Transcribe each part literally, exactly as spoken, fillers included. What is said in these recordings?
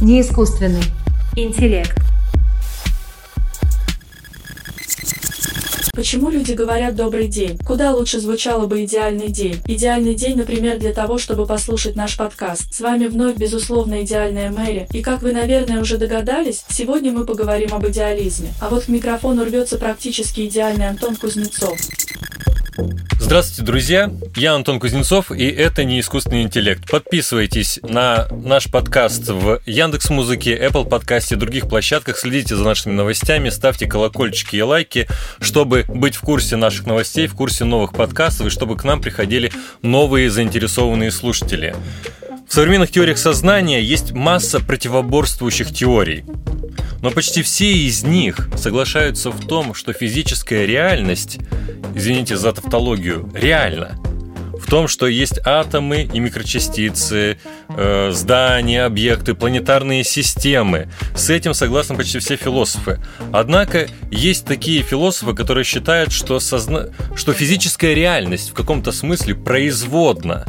не искусственный интеллект. Почему люди говорят «добрый день»? Куда лучше звучало бы «идеальный день». Идеальный день, например, для того, чтобы послушать наш подкаст. С вами вновь, безусловно, идеальная Мэри. И как вы, наверное, уже догадались, сегодня мы поговорим об идеализме. А вот к микрофону рвется практически идеальный Антон Кузнецов. Здравствуйте, друзья! Я Антон Кузнецов, и это «Не искусственный интеллект». Подписывайтесь на наш подкаст в Яндекс.Музыке, Apple подкасте, других площадках. Следите за нашими новостями, ставьте колокольчики и лайки, чтобы быть в курсе наших новостей, в курсе новых подкастов, и чтобы к нам приходили новые заинтересованные слушатели. В современных теориях сознания есть масса противоборствующих теорий. Но почти все из них соглашаются в том, что физическая реальность, извините за тавтологию, реальна. В том, что есть атомы и микрочастицы, э, здания, объекты, планетарные системы. С этим согласны почти все философы. Однако есть такие философы, которые считают, что, созна... что физическая реальность в каком-то смысле производна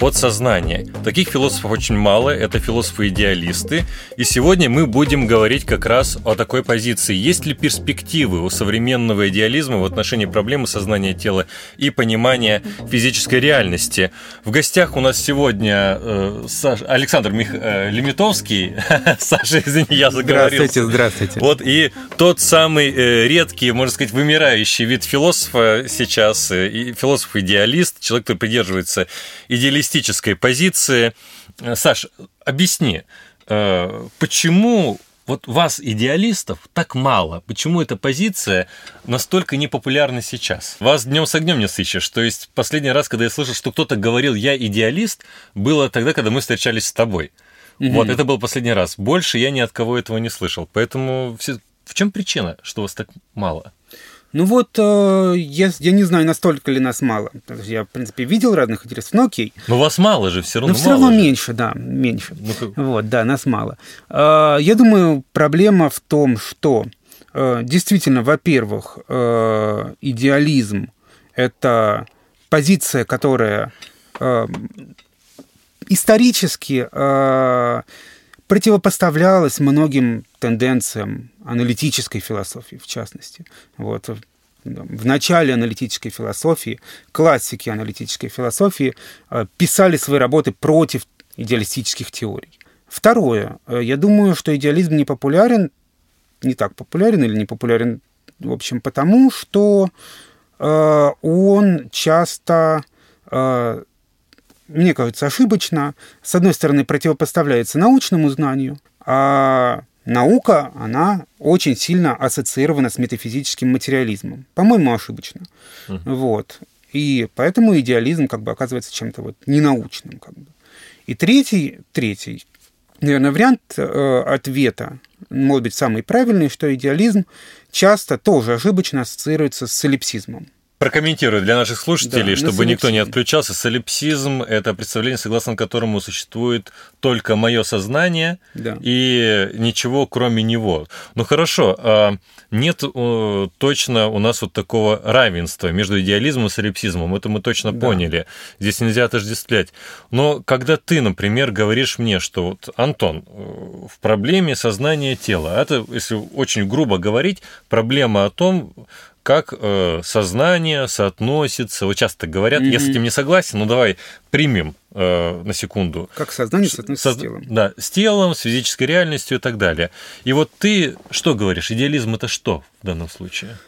под сознание. Таких философов очень мало, это философы-идеалисты. И сегодня мы будем говорить как раз о такой позиции. Есть ли перспективы у современного идеализма в отношении проблемы сознания тела и понимания физической реальности? В гостях у нас сегодня э, Саша, Александр Мих, э, Лимитовский. Саша, извини, я заговорился. Здравствуйте, здравствуйте. Вот и тот самый э, редкий, можно сказать, вымирающий вид философа сейчас, э, философ-идеалист, человек, кто придерживается идеалистической позиции. Саш, объясни, почему вот вас, идеалистов, так мало? Почему эта позиция настолько непопулярна сейчас? Вас днем с огнем не сыщешь. То есть последний раз, когда я слышал, что кто-то говорил «я идеалист», было тогда, когда мы встречались с тобой. Mm-hmm. Вот, это был последний раз. Больше я ни от кого этого не слышал. Поэтому все... в чем причина, что вас так мало? Ну вот, э, я, я не знаю, настолько ли нас мало. Я, в принципе, видел разных интересов, но окей. Но вас мало же, все равно. Но все равно меньше, да, меньше. Ну, вот, да, нас мало. Э, я думаю, проблема в том, что э, действительно, во-первых, э, идеализм – это позиция, которая э, исторически э, противопоставлялась многим тенденциям аналитической философии, в частности. Вот. В начале аналитической философии, классики аналитической философии писали свои работы против идеалистических теорий. Второе. Я думаю, что идеализм не популярен, не так популярен или не популярен, в общем, потому что он часто... мне кажется, ошибочно. С одной стороны, противопоставляется научному знанию, а наука, она очень сильно ассоциирована с метафизическим материализмом. По-моему, ошибочно. Uh-huh. Вот. И поэтому идеализм как бы оказывается чем-то вот ненаучным. Как бы. И третий, третий, наверное, вариант э, ответа, может быть, самый правильный, что идеализм часто тоже ошибочно ассоциируется с солипсизмом. Прокомментирую для наших слушателей, да, чтобы никто не отключался. Солипсизм – это представление, согласно которому существует только мое сознание, да, и ничего кроме него. Ну хорошо, нет точно у нас вот такого равенства между идеализмом и солипсизмом. Это мы точно поняли. Да. Здесь нельзя отождествлять. Но когда ты, например, говоришь мне, что вот, Антон, в проблеме сознания тела, это, если очень грубо говорить, проблема о том, как э, сознание соотносится. Вот часто говорят, mm-hmm. я с этим не согласен, но давай примем э, на секунду. Как сознание соотносится Со... с телом. Да, с телом, с физической реальностью и так далее. И вот ты что говоришь? Идеализм – это что в данном случае?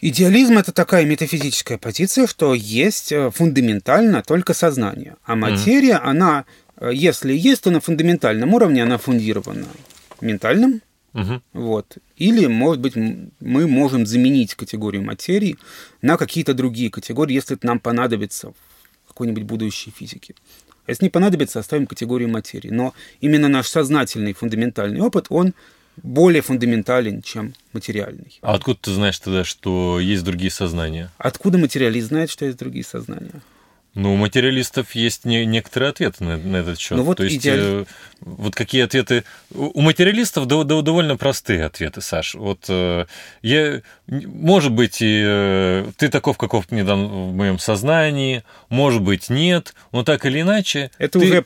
Идеализм – это такая метафизическая позиция, что есть фундаментально только сознание. А материя, mm-hmm. она, если есть, то на фундаментальном уровне она фундирована ментальным. Угу. Вот. Или, может быть, мы можем заменить категорию материи на какие-то другие категории, если это нам понадобится в какой-нибудь будущей физике. Если не понадобится, оставим категорию материи. Но именно наш сознательный фундаментальный опыт, он более фундаментален, чем материальный. А откуда ты знаешь тогда, что есть другие сознания? Откуда материалист знает, что есть другие сознания? Ну, у материалистов есть не, некоторые ответы на, на этот счет. Ну, вот, То есть, идеали... э, вот какие ответы... У материалистов до, до, довольно простые ответы, Саш. Вот, э, я... Может быть, э, ты таков, каков мне дан в моем сознании, может быть, нет, но так или иначе... Это ты... уже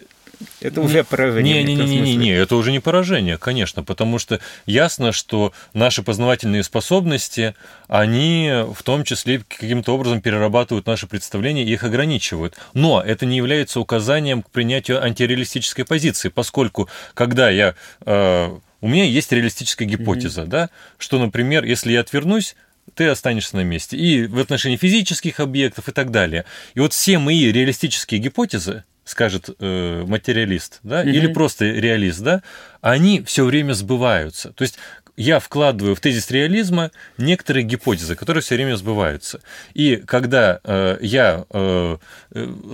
Это уже поражение. Не-не-не, это уже не поражение, конечно, потому что ясно, что наши познавательные способности, они в том числе каким-то образом перерабатывают наши представления и их ограничивают. Но это не является указанием к принятию антиреалистической позиции, поскольку, когда я... Э, у меня есть реалистическая гипотеза, mm-hmm. да, что, например, если я отвернусь, ты останешься на месте. И в отношении физических объектов и так далее. И вот все мои реалистические гипотезы, скажет э, материалист, да, mm-hmm. или просто реалист, да, они все время сбываются. То есть я вкладываю в тезис реализма некоторые гипотезы, которые все время сбываются. И когда э, я э,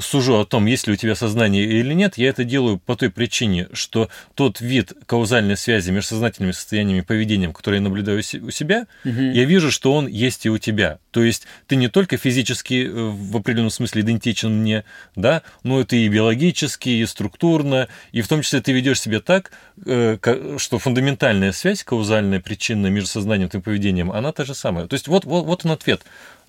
сужу о том, есть ли у тебя сознание или нет, я это делаю по той причине, что тот вид каузальной связи между сознательными состояниями и поведением, который я наблюдаю у себя, mm-hmm. я вижу, что он есть и у тебя. То есть ты не только физически в определенном смысле идентичен мне, да, но ты и биологически, и структурно, и в том числе ты ведешь себя так, что фундаментальная связь, каузальная причина между сознанием и поведением, она та же самая. То есть вот, вот, вот он ответ.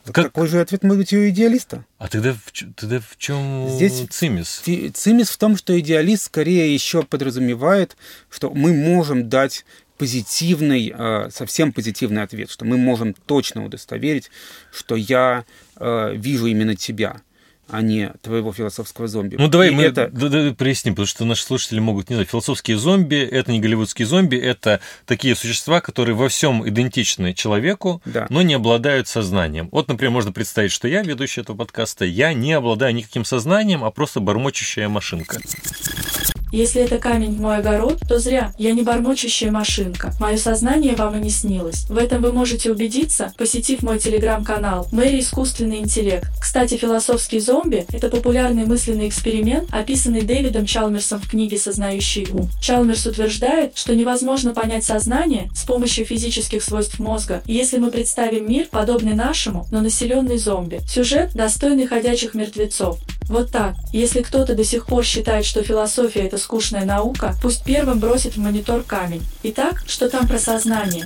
Как... Такой же ответ может быть и у идеалиста. А тогда в, тогда в чем здесь цимис? Цимис в том, что идеалист скорее еще подразумевает, что мы можем дать позитивный, совсем позитивный ответ, что мы можем точно удостоверить, что я вижу именно тебя, а не твоего философского зомби. Ну, давай и мы это... да, да, проясним, потому что наши слушатели могут не знать. Философские зомби – это не голливудские зомби, это такие существа, которые во всем идентичны человеку, да. но не обладают сознанием. Вот, например, можно представить, что я, ведущий этого подкаста, я не обладаю никаким сознанием, а просто бормочущая машинка. Если это камень в мой огород, то зря. Я не бормочущая машинка. Мое сознание вам и не снилось. В этом вы можете убедиться, посетив мой телеграм-канал «Мэри. Искусственный интеллект». Кстати, философский зомби – это популярный мысленный эксперимент, описанный Дэвидом Чалмерсом в книге «Сознающий ум». Чалмерс утверждает, что невозможно понять сознание с помощью физических свойств мозга, если мы представим мир, подобный нашему, но населенный зомби. Сюжет, достойный ходячих мертвецов. Вот так. Если кто-то до сих пор считает, что философия – это скучная наука, пусть первым бросит в монитор камень. Итак, что там про сознание?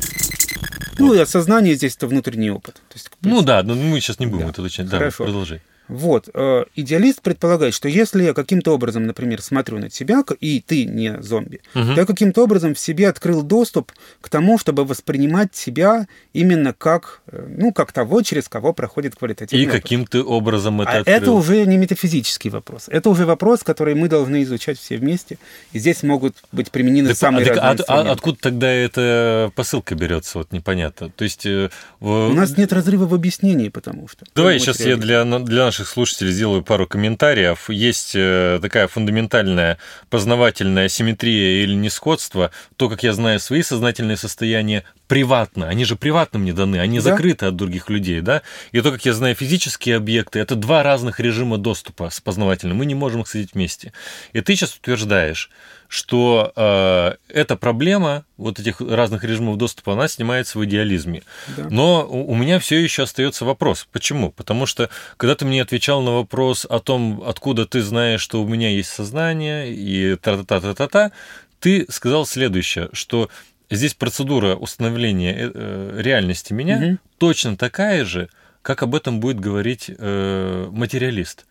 Ну, и сознание здесь – это внутренний опыт. То есть, ну да, но мы сейчас не будем да. это уточнять. Да, продолжи. Вот, э, идеалист предполагает, что если я каким-то образом, например, смотрю на тебя, и ты не зомби, угу. то я каким-то образом в себе открыл доступ к тому, чтобы воспринимать тебя именно как, ну, как того, через кого проходит квалитативный опыт. И каким-то образом это а открыл. Это уже не метафизический вопрос. Это уже вопрос, который мы должны изучать все вместе, и здесь могут быть применены так, самые а, разные от, инструменты. А откуда тогда эта посылка берется? Вот непонятно. То есть, э, в... У нас нет разрыва в объяснении, потому что... Давай сейчас я для, для наших слушателей сделаю пару комментариев. Есть такая фундаментальная познавательная симметрия или несходство. То, как я знаю свои сознательные состояния, приватно. Они же приватно мне даны, они да. закрыты от других людей, да? И то, как я знаю физические объекты, это два разных режима доступа с познавательным. Мы не можем их садить вместе. И ты сейчас утверждаешь, что э, эта проблема вот этих разных режимов доступа, она снимается в идеализме. Да. Но у, у меня все еще остается вопрос. Почему? Потому что, когда ты мне отвечал на вопрос о том, откуда ты знаешь, что у меня есть сознание, и та-та-та-та-та-та, ты сказал следующее, что здесь процедура установления э, реальности меня угу. точно такая же, как об этом будет говорить э, материалист.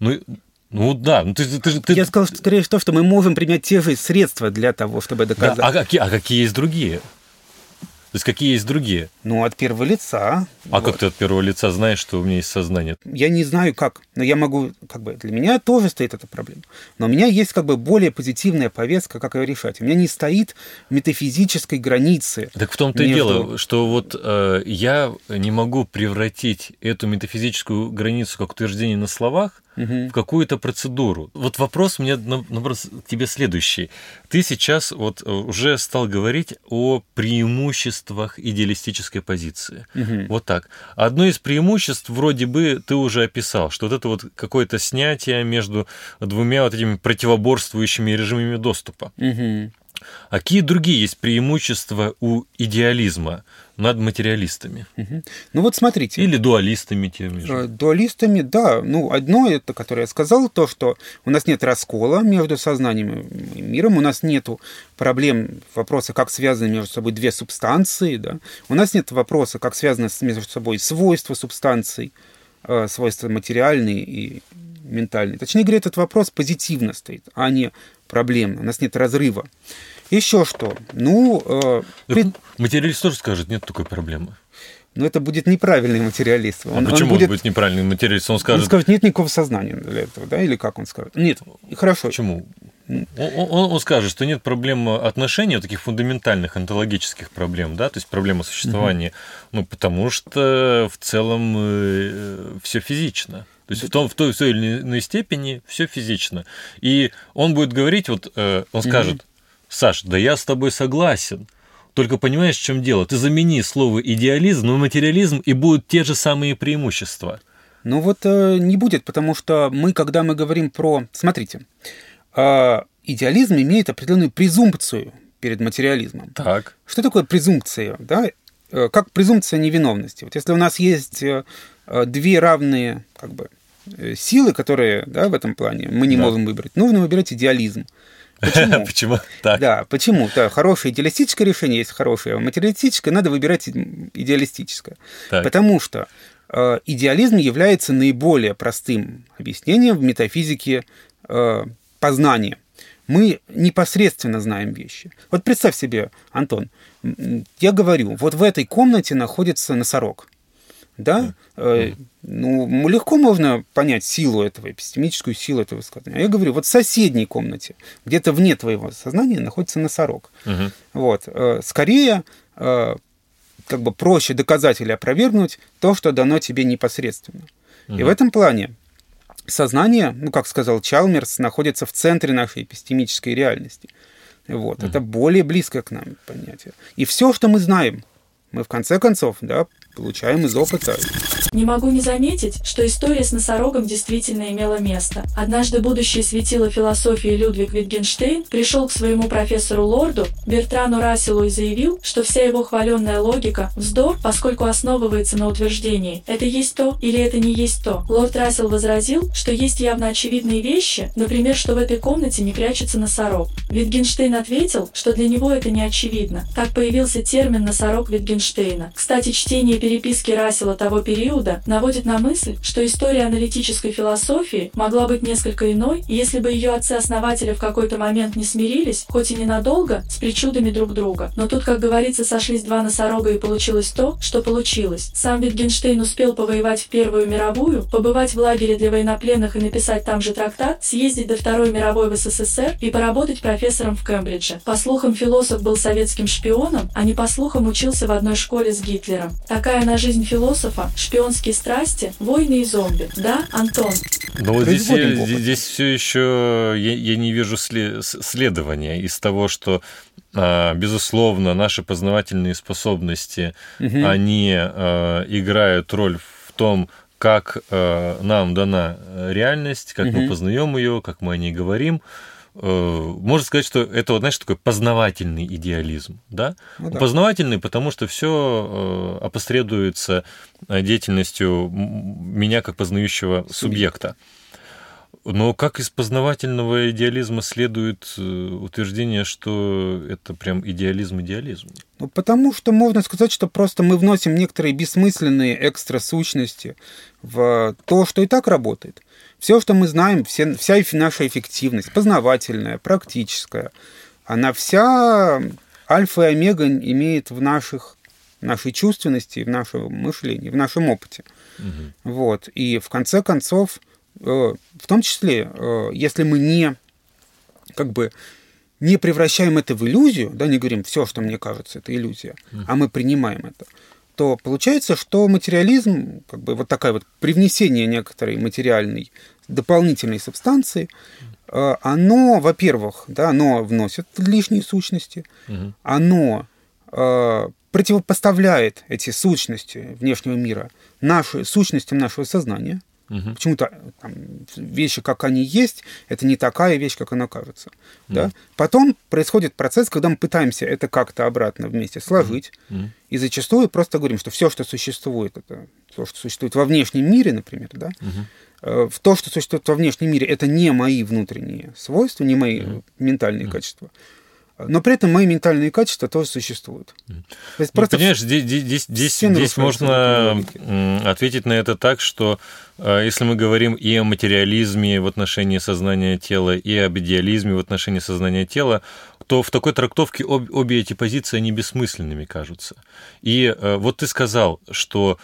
Ну, Ну да, ну ты, ты, ты... я сказал, что, скорее всего, что мы можем принять те же средства для того, чтобы доказать. Да, а, какие, а какие есть другие? То есть какие есть другие? Ну, от первого лица. А вот. Как ты от первого лица знаешь, что у меня есть сознание? Я не знаю как, но я могу, как бы, для меня тоже стоит эта проблема. Но у меня есть как бы более позитивная повестка, как ее решать. У меня не стоит метафизической границы. Так в том-то между... и дело, что вот э, я не могу превратить эту метафизическую границу как утверждение на словах угу. в какую-то процедуру. Вот вопрос у меня вопрос к тебе следующий. Ты сейчас вот уже стал говорить о преимуществах идеалистической позиции. Угу. Вот так. Одно из преимуществ вроде бы ты уже описал, что вот это вот какое-то снятие между двумя вот этими противоборствующими режимами доступа. Угу. А какие другие есть преимущества у идеализма над материалистами? Угу. Ну вот смотрите. Или дуалистами теми же. Дуалистами, да. Ну, одно, это, которое я сказал, то, что у нас нет раскола между сознанием и миром, у нас нет проблем вопроса, как связаны между собой две субстанции, да. У нас нет вопроса, как связаны между собой свойства субстанций, свойства материальные и ментальный. Точнее говоря, этот вопрос позитивно стоит, а не проблемно. У нас нет разрыва. Еще что? Ну, э, пред... материалист тоже скажет, нет такой проблемы. Но это будет неправильный материалист. Он, а почему он будет, будет неправильный материалист? Он скажет... он скажет, нет никакого сознания для этого, да? Или как он скажет? Нет, хорошо. Почему? Он, он, он скажет, что нет проблем отношений, таких фундаментальных, онтологических проблем, да, то есть проблема существования, угу. ну, потому что в целом э, все физично. То есть в, том, в той или иной степени все физично. И он будет говорить, вот э, он скажет, угу. Саш, да я с тобой согласен. Только понимаешь, в чем дело? Ты замени слово идеализм на материализм, и будут те же самые преимущества. Ну вот э, не будет, потому что мы, когда мы говорим про... Смотрите, э, идеализм имеет определенную презумпцию перед материализмом. Так. Что такое презумпция? Да? Э, как презумпция невиновности. Вот если у нас есть э, две равные как бы, э, силы, которые да, в этом плане мы не да. можем выбрать, нужно выбирать идеализм. Почему? Почему? Так. Да, почему? Да, хорошее идеалистическое решение есть хорошее, а материалистическое надо выбирать идеалистическое. Так. Потому что э, идеализм является наиболее простым объяснением в метафизике э, познания. Мы непосредственно знаем вещи. Вот представь себе, Антон, я говорю, вот в этой комнате находится носорог. Да? Mm. Ну, легко можно понять силу этого, эпистемическую силу этого высказания. А я говорю, вот в соседней комнате, где-то вне твоего сознания, находится носорог. Mm-hmm. Вот. Скорее, как бы проще доказать или опровергнуть то, что дано тебе непосредственно. Mm-hmm. И в этом плане сознание, ну, как сказал Чалмерс, находится в центре нашей эпистемической реальности. Вот. Mm-hmm. Это более близко к нам понятие. И все, что мы знаем, мы в конце концов, да, получаем из опыта. Не могу не заметить, что история с носорогом действительно имела место. Однажды будущее светило философии Людвиг Витгенштейн пришел к своему профессору Лорду Бертрану Расселу и заявил, что вся его хваленная логика – вздор, поскольку основывается на утверждении «это есть то» или «это не есть то». Лорд Рассел возразил, что есть явно очевидные вещи, например, что в этой комнате не прячется носорог. Витгенштейн ответил, что для него это не очевидно, так появился термин «носорог Витгенштейна». Кстати, чтение переписки Рассела того периода наводит на мысль, что история аналитической философии могла быть несколько иной, если бы ее отцы-основатели в какой-то момент не смирились, хоть и ненадолго, с причудами друг друга. Но тут, как говорится, сошлись два носорога и получилось то, что получилось. Сам Витгенштейн успел повоевать в Первую мировую, побывать в лагере для военнопленных и написать там же трактат, съездить до Второй мировой в СССР и поработать профессором в Кембридже. По слухам, философ был советским шпионом, а не по слухам учился в одной школе с Гитлером. Такая на жизнь философа, шпионские страсти, войны и зомби. Да, Антон? Но вот здесь, я, здесь все еще я, я не вижу след, следования из того, что, безусловно, наши познавательные способности, угу. они а, играют роль в том, как а, нам дана реальность, как угу. мы познаем ее, как мы о ней говорим. Можно сказать, что это, знаешь, такой познавательный идеализм. Да? Ну, да. Познавательный, потому что все опосредуется деятельностью меня как познающего субъекта. Но как из познавательного идеализма следует утверждение, что это прям идеализм-идеализм? Ну, потому что можно сказать, что просто мы вносим некоторые бессмысленные экстра-сущности в то, что и так работает. Все, что мы знаем, все, вся наша эффективность, познавательная, практическая, она вся альфа и омега имеет в наших, нашей чувственности, в нашем мышлении, в нашем опыте. Угу. Вот. И в конце концов, в том числе, если мы не, как бы, не превращаем это в иллюзию, да, не говорим, все, что мне кажется, это иллюзия, mm-hmm. а мы принимаем это, то получается, что материализм, как бы вот такая вот привнесение некоторой материальной дополнительной субстанции, mm-hmm. оно, во-первых, да, оно вносит лишние сущности, mm-hmm. оно э, противопоставляет эти сущности внешнего мира наши, сущностям нашего сознания. Угу. Почему-то там, вещи, как они есть, это не такая вещь, как она кажется. Угу. Да? Потом происходит процесс, когда мы пытаемся это как-то обратно вместе сложить, угу. и зачастую просто говорим, что все, что существует, это то, что существует во внешнем мире, например, да? угу. э, то, что существует во внешнем мире, это не мои внутренние свойства, не мои угу. ментальные угу. качества. Но при этом мои ментальные качества тоже существуют. То есть, ну, понимаешь, в... здесь, здесь, здесь, здесь можно ответить на это так, что если мы говорим и о материализме в отношении сознания тела, и об идеализме в отношении сознания тела, то в такой трактовке об, обе эти позиции, они бессмысленными кажутся. И вот ты сказал, что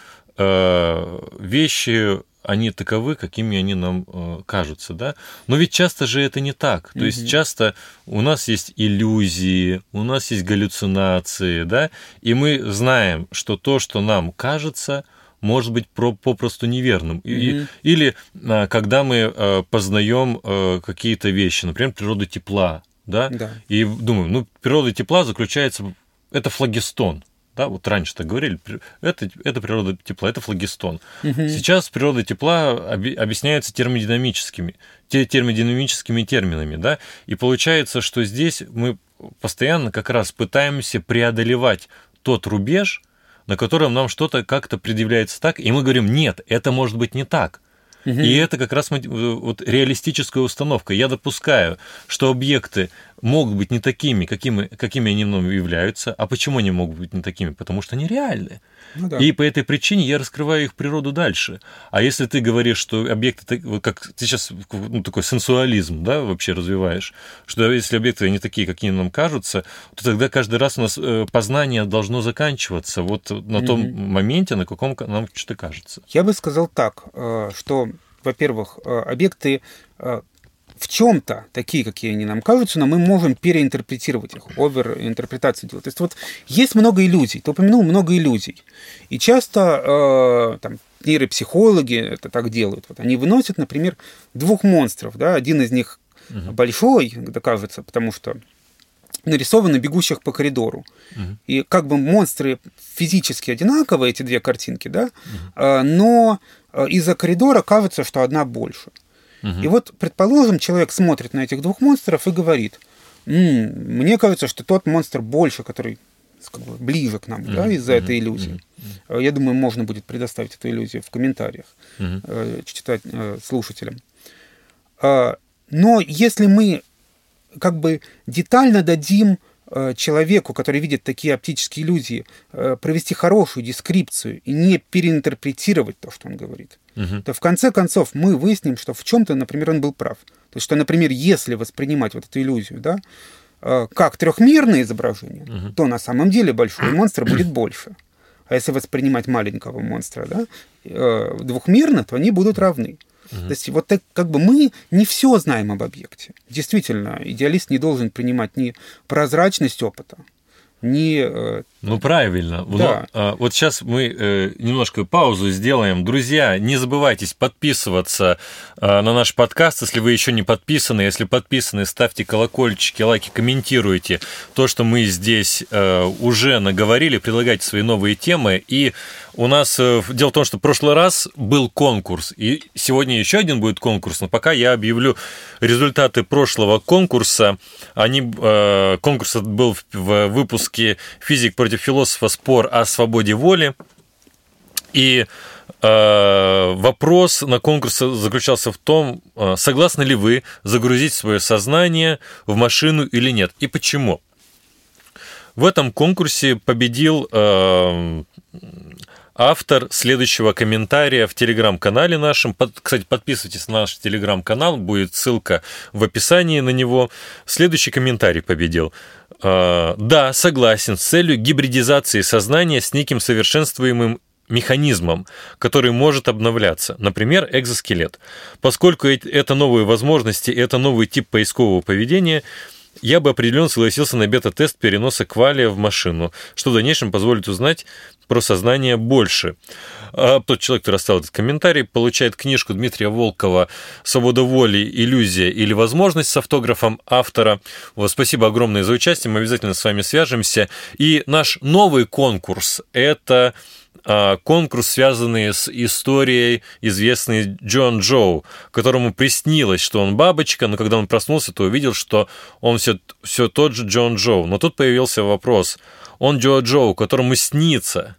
вещи... они таковы, какими они нам э, кажутся, да? Но ведь часто же это не так. То mm-hmm. есть часто у нас есть иллюзии, у нас есть галлюцинации, да? И мы знаем, что то, что нам кажется, может быть попросту неверным. Mm-hmm. И, или а, когда мы а, познаем а, какие-то вещи, например, природу тепла, да? Yeah. И думаем, ну, природа тепла заключается... Это флогистон. Да, вот раньше так говорили, это, это природа тепла, это флогистон. Угу. Сейчас природа тепла объясняется термодинамическими, термодинамическими терминами. Да? И получается, что здесь мы постоянно как раз пытаемся преодолевать тот рубеж, на котором нам что-то как-то предъявляется так, и мы говорим, нет, это может быть не так. Угу. И это как раз вот реалистическая установка. Я допускаю, что объекты могут быть не такими, какими, какими они нам являются. А почему они могут быть не такими? Потому что они реальны. Ну, да. И по этой причине я раскрываю их природу дальше. А если ты говоришь, что объекты... как ты сейчас ну, такой сенсуализм да, вообще развиваешь, что если объекты не такие, какие нам кажутся, то тогда каждый раз у нас познание должно заканчиваться вот на том mm-hmm. моменте, на каком нам что-то кажется. Я бы сказал так, что, во-первых, объекты... в чем-то такие, какие они нам кажутся, но мы можем переинтерпретировать их, оверинтерпретацию делать. То есть вот есть много иллюзий, ты упомянул много иллюзий. И часто э, там, нейропсихологи это так делают. Вот они выносят, например, двух монстров. Да? Один из них угу. большой, кажется, потому что нарисованы бегущих по коридору. Угу. И как бы монстры физически одинаковые, эти две картинки, да? Угу. Но из-за коридора кажется, что одна больше. Uh-huh. И вот, предположим, человек смотрит на этих двух монстров и говорит, м-м, мне кажется, что тот монстр больше, который как бы, ближе к нам uh-huh. да, из-за uh-huh. этой иллюзии. Uh-huh. Я думаю, можно будет предоставить эту иллюзию в комментариях uh-huh. э, читать э, слушателям. Э, но если мы как бы детально дадим э, человеку, который видит такие оптические иллюзии, э, провести хорошую дескрипцию и не переинтерпретировать то, что он говорит, то в конце концов мы выясним, что в чем-то, например, он был прав. То есть, что, например, если воспринимать вот эту иллюзию, да, как трехмерное изображение, uh-huh. то на самом деле большой монстр будет больше. А если воспринимать маленького монстра, да, двухмерно, то они будут равны. Uh-huh. То есть, вот так как бы мы не все знаем об объекте. Действительно, идеалист не должен принимать ни прозрачность опыта, не... Ну, правильно. Да. Но, вот сейчас мы немножко паузу сделаем. Друзья, не забывайте подписываться на наш подкаст, если вы еще не подписаны. Если подписаны, ставьте колокольчики, лайки, комментируйте то, что мы здесь уже наговорили, предлагайте свои новые темы. И у нас... Дело в том, что в прошлый раз был конкурс, и сегодня еще один будет конкурс, но пока я объявлю результаты прошлого конкурса. Они... Конкурс был в выпуске «Физик против философа. Спор о свободе воли». И э, вопрос на конкурс заключался в том, согласны ли вы загрузить свое сознание в машину или нет, и почему. В этом конкурсе победил э, автор следующего комментария в телеграм-канале нашем. Под, кстати, подписывайтесь на наш телеграм-канал, будет ссылка в описании на него. Следующий комментарий победил. Да, согласен, с целью гибридизации сознания с неким совершенствуемым механизмом, который может обновляться, например, экзоскелет. Поскольку это новые возможности, это новый тип поискового поведения, я бы определенно согласился на бета-тест переноса квалия в машину, что в дальнейшем позволит узнать про сознание больше. А тот человек, который оставил этот комментарий, получает книжку Дмитрия Волкова «Свобода воли. Иллюзия или возможность» с автографом автора. Вот, спасибо огромное за участие, мы обязательно с вами свяжемся. И наш новый конкурс – это конкурс, связанный с историей, известной Джон Джоу, которому приснилось, что он бабочка, но когда он проснулся, то увидел, что он все, все тот же Джон Джоу. Но тут появился вопрос. Он Джо Джоу, которому снится,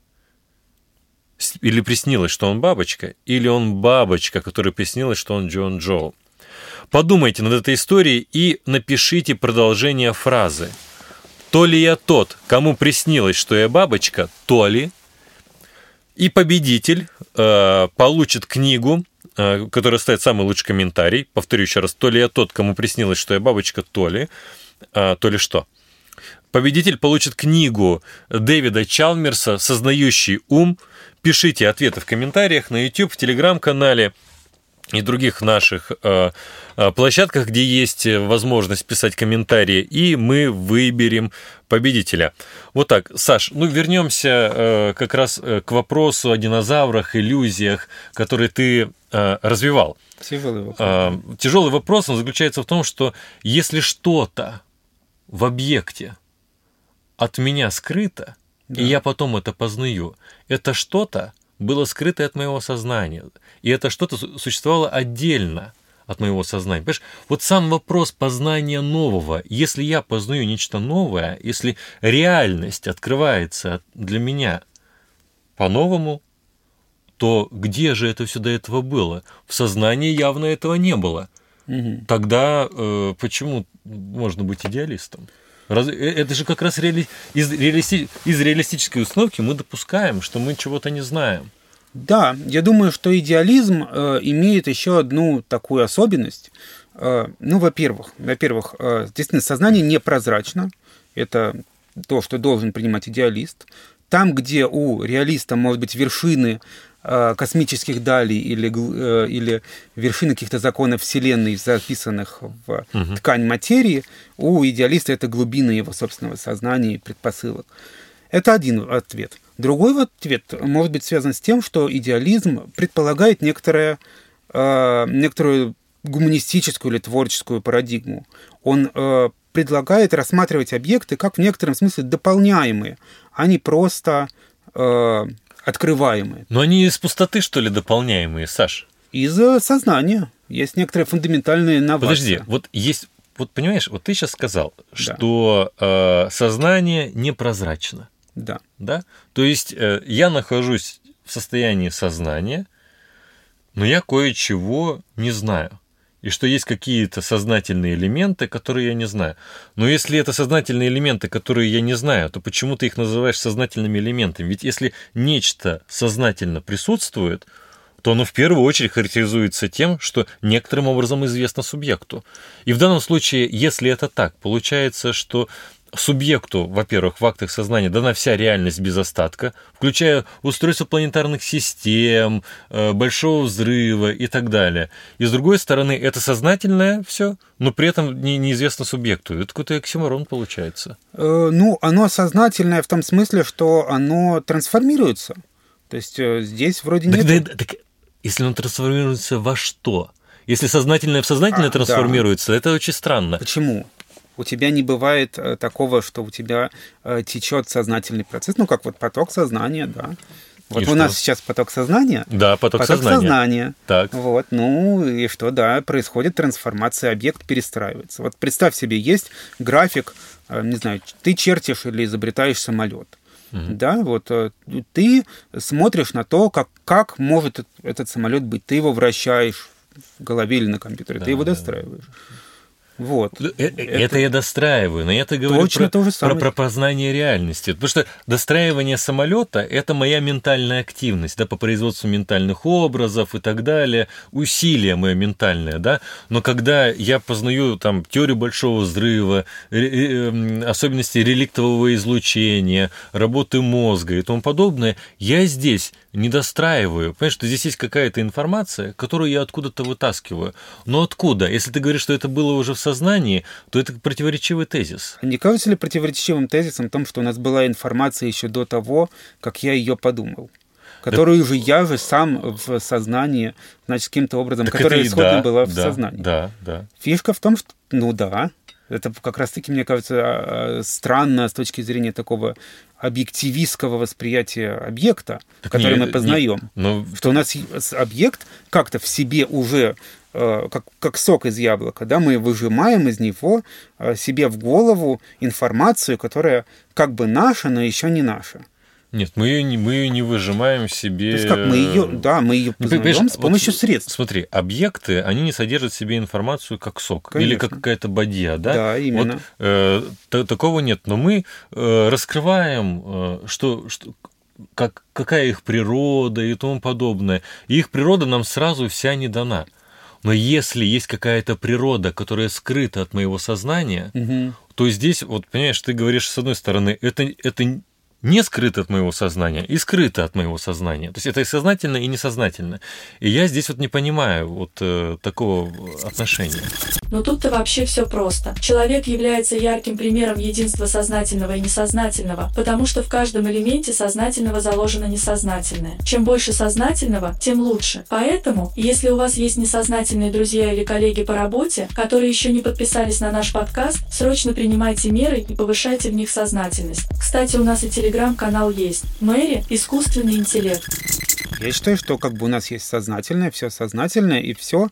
или приснилось, что он бабочка, или он бабочка, которой приснилось, что он Джон Джоу. Подумайте над этой историей и напишите продолжение фразы. То ли я тот, кому приснилось, что я бабочка, то ли. И победитель э, получит книгу, э, которая ставит самый лучший комментарий. Повторю еще раз. То ли я тот, кому приснилось, что я бабочка, то ли. Э, то ли что. Победитель получит книгу Дэвида Чалмерса «Сознающий ум». Пишите ответы в комментариях на YouTube, в Telegram-канале и других наших э, площадках, где есть возможность писать комментарии, и мы выберем победителя. Вот так, Саш, ну вернемся э, как раз к вопросу о динозаврах, иллюзиях, которые ты э, развивал. Тяжелый вопрос. Э, тяжелый вопрос, он заключается в том, что если что-то в объекте от меня скрыто, да, и я потом это познаю, это что-то было скрыто от моего сознания. И это что-то существовало отдельно от моего сознания. Понимаешь, вот сам вопрос познания нового. Если я познаю нечто новое, если реальность открывается для меня по-новому, то где же это все до этого было? В сознании явно этого не было. Угу. Тогда э, почему можно быть идеалистом? Раз, это же как раз реали, из, реалисти, из реалистической установки мы допускаем, что мы чего-то не знаем. Да, я думаю, что идеализм э, имеет еще одну такую особенность. Э, ну, во-первых, во-первых, э, действительно, сознание непрозрачно. Это то, что должен принимать идеалист. Там, где у реалиста, может быть, вершины э, космических далей или, э, или вершины каких-то законов Вселенной, записанных в угу. ткань материи, у идеалиста это глубина его собственного сознания и предпосылок. Это один ответ. Другой ответ может быть связан с тем, что идеализм предполагает некоторое, э, некоторую гуманистическую или творческую парадигму. Он э, предлагает рассматривать объекты как в некотором смысле дополняемые, а не просто э, открываемые. Но они из пустоты, что ли, дополняемые, Саш? Из сознания. Есть некоторые фундаментальные новации. Подожди, вот есть, вот понимаешь, вот ты сейчас сказал, да, что э, сознание непрозрачно. Да. Да? То есть э, я нахожусь в состоянии сознания, но я кое-чего не знаю. И что есть какие-то сознательные элементы, которые я не знаю. Но если это сознательные элементы, которые я не знаю, то почему ты их называешь сознательными элементами? Ведь если нечто сознательно присутствует, то оно в первую очередь характеризуется тем, что некоторым образом известно субъекту. И в данном случае, если это так, получается, что субъекту, во-первых, в актах сознания дана вся реальность без остатка, включая устройство планетарных систем, большого взрыва и так далее. И с другой стороны, это сознательное все, но при этом не, неизвестно субъекту. Это какой-то оксиморон получается. Э, ну, оно сознательное в том смысле, что оно трансформируется. То есть здесь вроде так, нет... Да, так, если оно трансформируется во что? Если сознательное в сознательное а, трансформируется, да, это очень странно. Почему? У тебя не бывает такого, что у тебя течет сознательный процесс, ну, как вот поток сознания, да. Вот и у что? Нас сейчас поток сознания. Да, поток, поток сознания. сознания. Так. Вот, ну, и что, да, происходит трансформация, объект перестраивается. Вот представь себе, есть график, не знаю, ты чертишь или изобретаешь самолет. Угу. Да, вот ты смотришь на то, как, как может этот самолет быть. Ты его вращаешь в голове или на компьютере, да, ты его да, достраиваешь. Да. Вот. Это, это я достраиваю, но я-то говорю про, про, про познание реальности. Потому что достраивание самолета — это моя ментальная активность, да, по производству ментальных образов и так далее, усилие мое ментальное, да. Но когда я познаю там теорию большого взрыва, ре- особенности реликтового излучения, работы мозга и тому подобное, я здесь не достраиваю. Понимаешь, что здесь есть какая-то информация, которую я откуда-то вытаскиваю. Но откуда? Если ты говоришь, что это было уже в сознании, то это противоречивый тезис. Не кажется ли противоречивым тезисом в том, что у нас была информация еще до того, как я ее подумал? Которую так... же я же сам в сознании, значит, каким-то образом, так которая исходно да, была в да, сознании. Да, да. Фишка в том, что... Ну да, это как раз-таки, мне кажется, странно с точки зрения такого объективистского восприятия объекта, так который не, мы познаем. Не, но... Что у нас объект как-то в себе уже... Как, как сок из яблока, да, мы выжимаем из него себе в голову информацию, которая как бы наша, но еще не наша. Нет, мы ее, мы ее не выжимаем себе... То есть как, мы ее, да, мы ее познаем с помощью вот, средств. Смотри, объекты, они не содержат в себе информацию как сок. Конечно. Или как какая-то бадья, да? Да, именно. Вот, э, т- такого нет, но мы э, раскрываем, э, что... что как, какая их природа и тому подобное. И их природа нам сразу вся не дана. Но если есть какая-то природа, которая скрыта от моего сознания, угу. то здесь, вот понимаешь, ты говоришь, с одной стороны, это, это не скрыто от моего сознания и скрыто от моего сознания. То есть это и сознательно, и несознательно. И я здесь вот не понимаю вот э, такого отношения. Но тут-то вообще все просто. Человек является ярким примером единства сознательного и несознательного, потому что в каждом элементе сознательного заложено несознательное. Чем больше сознательного, тем лучше. Поэтому, если у вас есть несознательные друзья или коллеги по работе, которые еще не подписались на наш подкаст, срочно принимайте меры и повышайте в них сознательность. Кстати, у нас и телеграм-канал есть. Мэри, искусственный интеллект. Я считаю, что как бы у нас есть сознательное, все сознательное и все...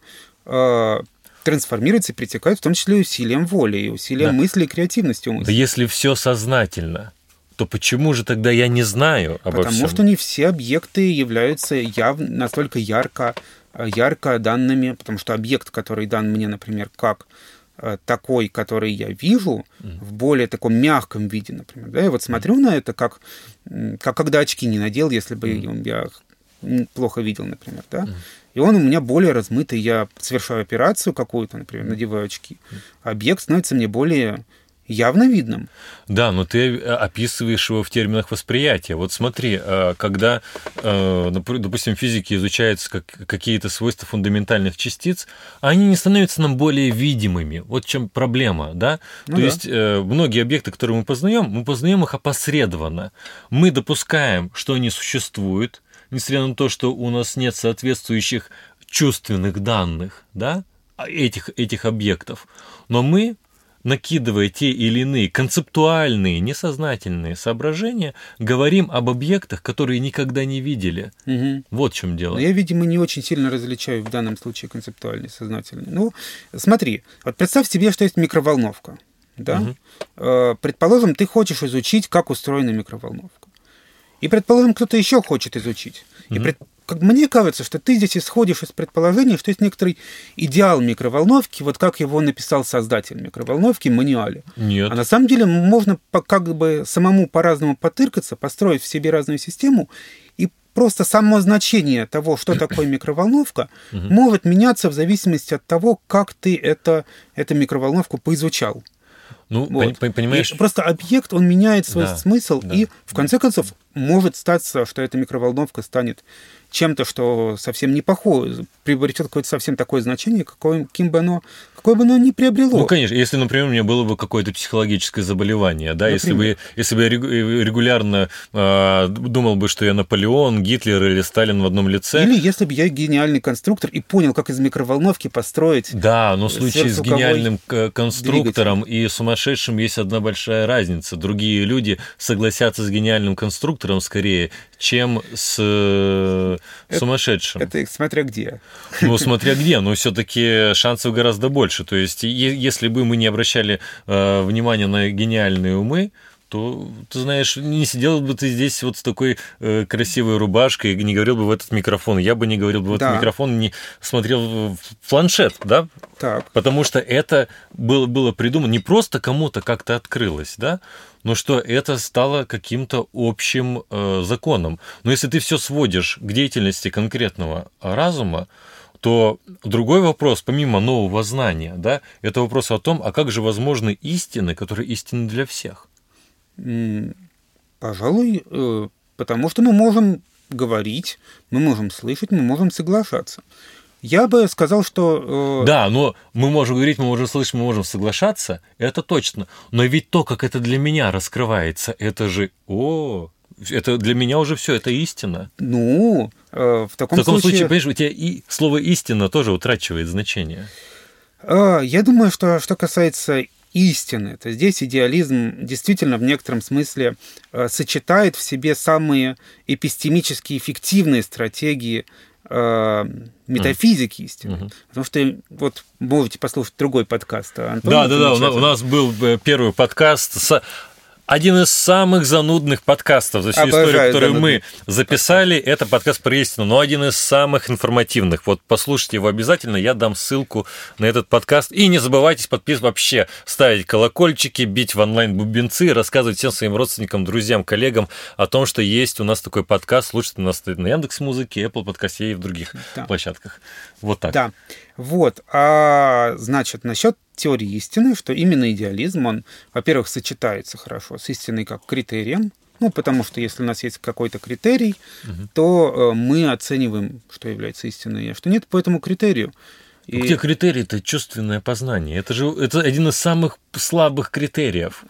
Э- трансформируется и притекает, в том числе и усилием воли, и усилием да. мысли, и креативности у мысли. Да если все сознательно, то почему же тогда я не знаю обо Потому всем? Потому что не все объекты являются яв... настолько ярко, ярко данными, потому что объект, который дан мне, например, как такой, который я вижу, mm. в более таком мягком виде, например. Да? Я вот смотрю mm. на это, как, как когда очки не надел, если бы mm. я... плохо видел, например, да, mm. и он у меня более размытый, я совершаю операцию какую-то, например, надеваю очки, объект становится мне более явно видным. Да, но ты описываешь его в терминах восприятия. Вот смотри, когда, допустим, в физике изучаются какие-то свойства фундаментальных частиц, они не становятся нам более видимыми. Вот в чем проблема, да? Ну То да. есть многие объекты, которые мы познаем, мы познаем их опосредованно. Мы допускаем, что они существуют, несмотря на то, что у нас нет соответствующих чувственных данных, да, этих, этих объектов, но мы, накидывая те или иные концептуальные, несознательные соображения, говорим об объектах, которые никогда не видели. Угу. Вот в чем дело. Но я, видимо, не очень сильно различаю в данном случае концептуальные, сознательные. Ну, смотри, вот представь себе, что есть микроволновка. Да? Угу. Предположим, ты хочешь изучить, как устроена микроволновка. И, предположим, кто-то еще хочет изучить. Mm-hmm. И пред... как мне кажется, что ты здесь исходишь из предположения, что есть некоторый идеал микроволновки, вот как его написал создатель микроволновки, мануале. Нет. А на самом деле можно как бы самому по-разному потыркаться, построить в себе разную систему, и просто само значение того, что такое микроволновка, mm-hmm. может меняться в зависимости от того, как ты это, эту микроволновку поизучал. Ну, вот. Понимаешь... И просто объект, он меняет свой да, смысл, да, и в конце да. концов может статься, что эта микроволновка станет чем-то, что совсем не похоже, приобретет какое-то совсем такое значение, какое, каким бы оно, какое бы оно ни приобрело. Ну, конечно, если, например, у меня было бы какое-то психологическое заболевание, да, если бы, если бы я регулярно э, думал бы, что я Наполеон, Гитлер или Сталин в одном лице. Или если бы я гениальный конструктор и понял, как из микроволновки построить. Да, но в случае с гениальным конструктором двигатель. И сумасшедшим есть одна большая разница. Другие люди согласятся с гениальным конструктором скорее, чем с это, сумасшедшим. Это смотря где. Ну, смотря где, но все-таки шансов гораздо больше. То есть, е- если бы мы не обращали э, внимания на гениальные умы, то, ты знаешь, не сидел бы ты здесь вот с такой э, красивой рубашкой, не говорил бы в этот микрофон, я бы не говорил бы в да. этот микрофон, не смотрел в планшет, да? Так. Потому что это было, было придумано, не просто кому-то как-то открылось, да, но что это стало каким-то общим э, законом. Но если ты все сводишь к деятельности конкретного разума, то другой вопрос, помимо нового знания, да, это вопрос о том, а как же возможны истины, которые истинны для всех? Пожалуй, потому что мы можем говорить, мы можем слышать, мы можем соглашаться. Я бы сказал, что... Да, но мы можем говорить, мы можем слышать, мы можем соглашаться, это точно. Но ведь то, как это для меня раскрывается, это же... О, это для меня уже все, это истина. Ну, в таком случае... В таком случае, понимаешь, у тебя и слово «истина» тоже утрачивает значение. Я думаю, что что касается... истины, то здесь идеализм действительно в некотором смысле э, сочетает в себе самые эпистемически эффективные стратегии э, метафизики mm. истины. Mm-hmm. Потому что вот можете послушать другой подкаст. Антона да, да, да, у нас был первый подкаст с один из самых занудных подкастов за всю Обожаю историю, которую занудный. мы записали. Это подкаст про истину, но один из самых информативных. Вот послушайте его обязательно, я дам ссылку на этот подкаст. И не забывайте подписываться, вообще ставить колокольчики, бить в онлайн-бубенцы, рассказывать всем своим родственникам, друзьям, коллегам о том, что есть у нас такой подкаст. Слушайте нас на Яндекс.Музыке, Apple подкасте и в других да. площадках. Вот так. Да. Вот. А, значит, насчет теории истины, что именно идеализм, он, во-первых, сочетается хорошо с истиной как критерием, ну, потому что если у нас есть какой-то критерий, угу. то э, мы оцениваем, что является истиной, а что нет, по этому критерию. И... Где критерий? Это чувственное познание. Это же это один из самых слабых критериев.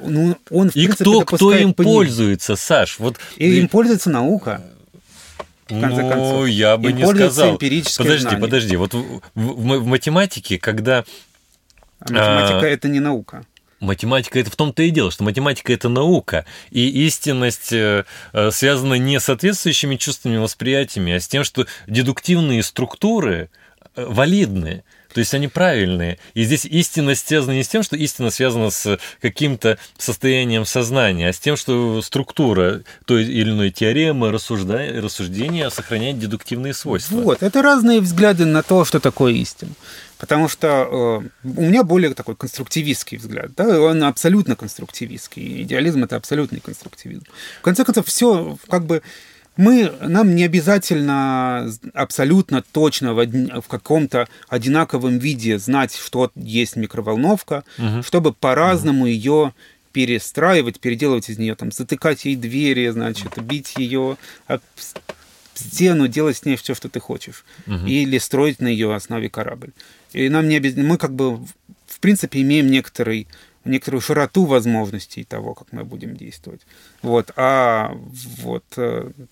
Ну, он, в и принципе, кто, кто им пользуется, Саш? Вот... И им пользуется наука. В конце ну, концов. Я бы им не сказал. Подожди, знание. подожди. Вот в, в, в математике, когда... А математика а, – это не наука. Математика – это в том-то и дело, что математика – это наука, и истинность связана не с соответствующими чувственными восприятиями, а с тем, что дедуктивные структуры валидны, то есть они правильные. И здесь истинность связана не с тем, что истина связана с каким-то состоянием сознания, а с тем, что структура той или иной теоремы, рассуждения сохраняет дедуктивные свойства. Вот, это разные взгляды на то, что такое истина. Потому что э, у меня более такой конструктивистский взгляд. Да? Он абсолютно конструктивистский. Идеализм – это абсолютный конструктивизм. В конце концов, все как бы... Мы, нам не обязательно абсолютно точно в, в каком-то одинаковом виде знать, что есть микроволновка, угу. чтобы по-разному угу. ее перестраивать, переделывать из нее, там, затыкать ей двери, значит, бить ее об стену, делать с ней все, что ты хочешь, угу. или строить на ее основе корабль. И нам не обязательно, мы как бы в принципе имеем некоторый некоторую широту возможностей того, как мы будем действовать. Вот. А вот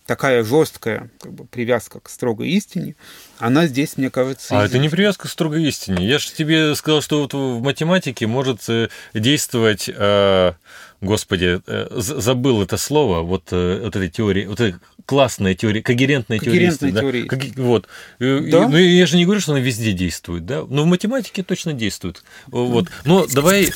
такая жесткая как бы, привязка к строгой истине, она здесь, мне кажется... А из... это не привязка к строгой истине. Я же тебе сказал, что вот в математике может действовать... Господи, забыл это слово, вот, вот этой теории, вот этой классная теория, когерентная, когерентная теория. Да? Ког... Вот. Да? И, ну, я же не говорю, что она везде действует, да? Но в математике точно действует. Вот. Но давай...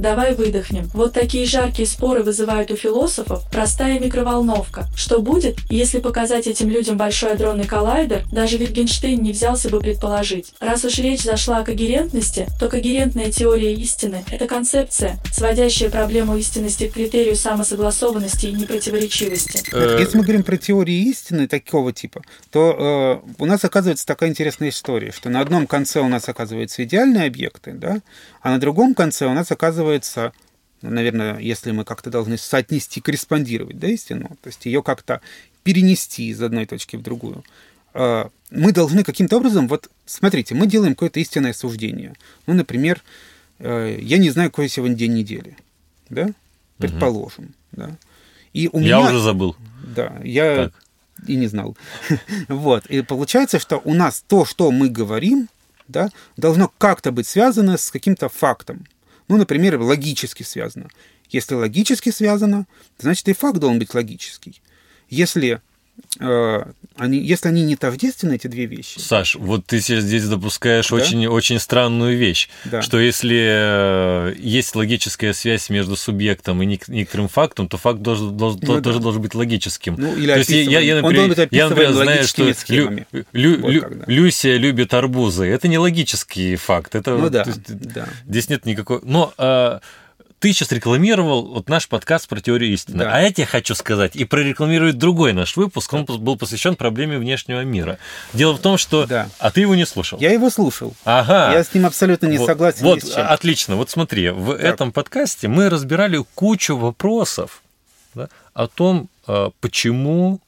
Давай выдохнем. Вот такие жаркие споры вызывают у философов простая микроволновка. Что будет, если показать этим людям большой адронный коллайдер, даже Витгенштейн не взялся бы предположить. Раз уж речь зашла о когерентности, то когерентная теория истины – это концепция, сводящая проблему истины к критерию самосогласованности и непротиворечивости. Если мы говорим про теории истины такого типа, то э, у нас оказывается такая интересная история, что на одном конце у нас оказываются идеальные объекты, да, а на другом конце у нас оказывается, наверное, если мы как-то должны соотнести, корреспондировать, да, истину, то есть ее как-то перенести из одной точки в другую. Э, мы должны каким-то образом, вот смотрите, мы делаем какое-то истинное суждение. Ну, например, э, я не знаю, какой сегодня день недели. Да? Предположим. Угу. Да? И у я меня... уже забыл. Да, я так. и не знал. Вот. И получается, что у нас то, что мы говорим, да, должно как-то быть связано с каким-то фактом. Ну, например, логически связано. Если логически связано, значит, и факт должен быть логический. Если... Они, если они не тождественны, эти две вещи. Саш, вот ты сейчас здесь допускаешь да? очень, очень странную вещь, да. что если есть логическая связь между субъектом и некоторым фактом, то факт должен, должен, ну, тоже да. должен быть логическим. Ну, или то есть я, я, например, я, например, знаю, что лю, лю, вот лю, Люся любит арбузы. Это не логический факт. Это, ну, да, есть, да. Здесь нет никакого... Но... А... Ты сейчас рекламировал вот наш подкаст про теорию истины. Да. А я тебе хочу сказать, и прорекламирует другой наш выпуск, он был посвящен проблеме внешнего мира. Дело в том, что... Да. А ты его не слушал. Я его слушал. Ага. Я с ним абсолютно не вот, согласен. Вот, отлично. Вот смотри, в так. этом подкасте мы разбирали кучу вопросов да, о том, почему...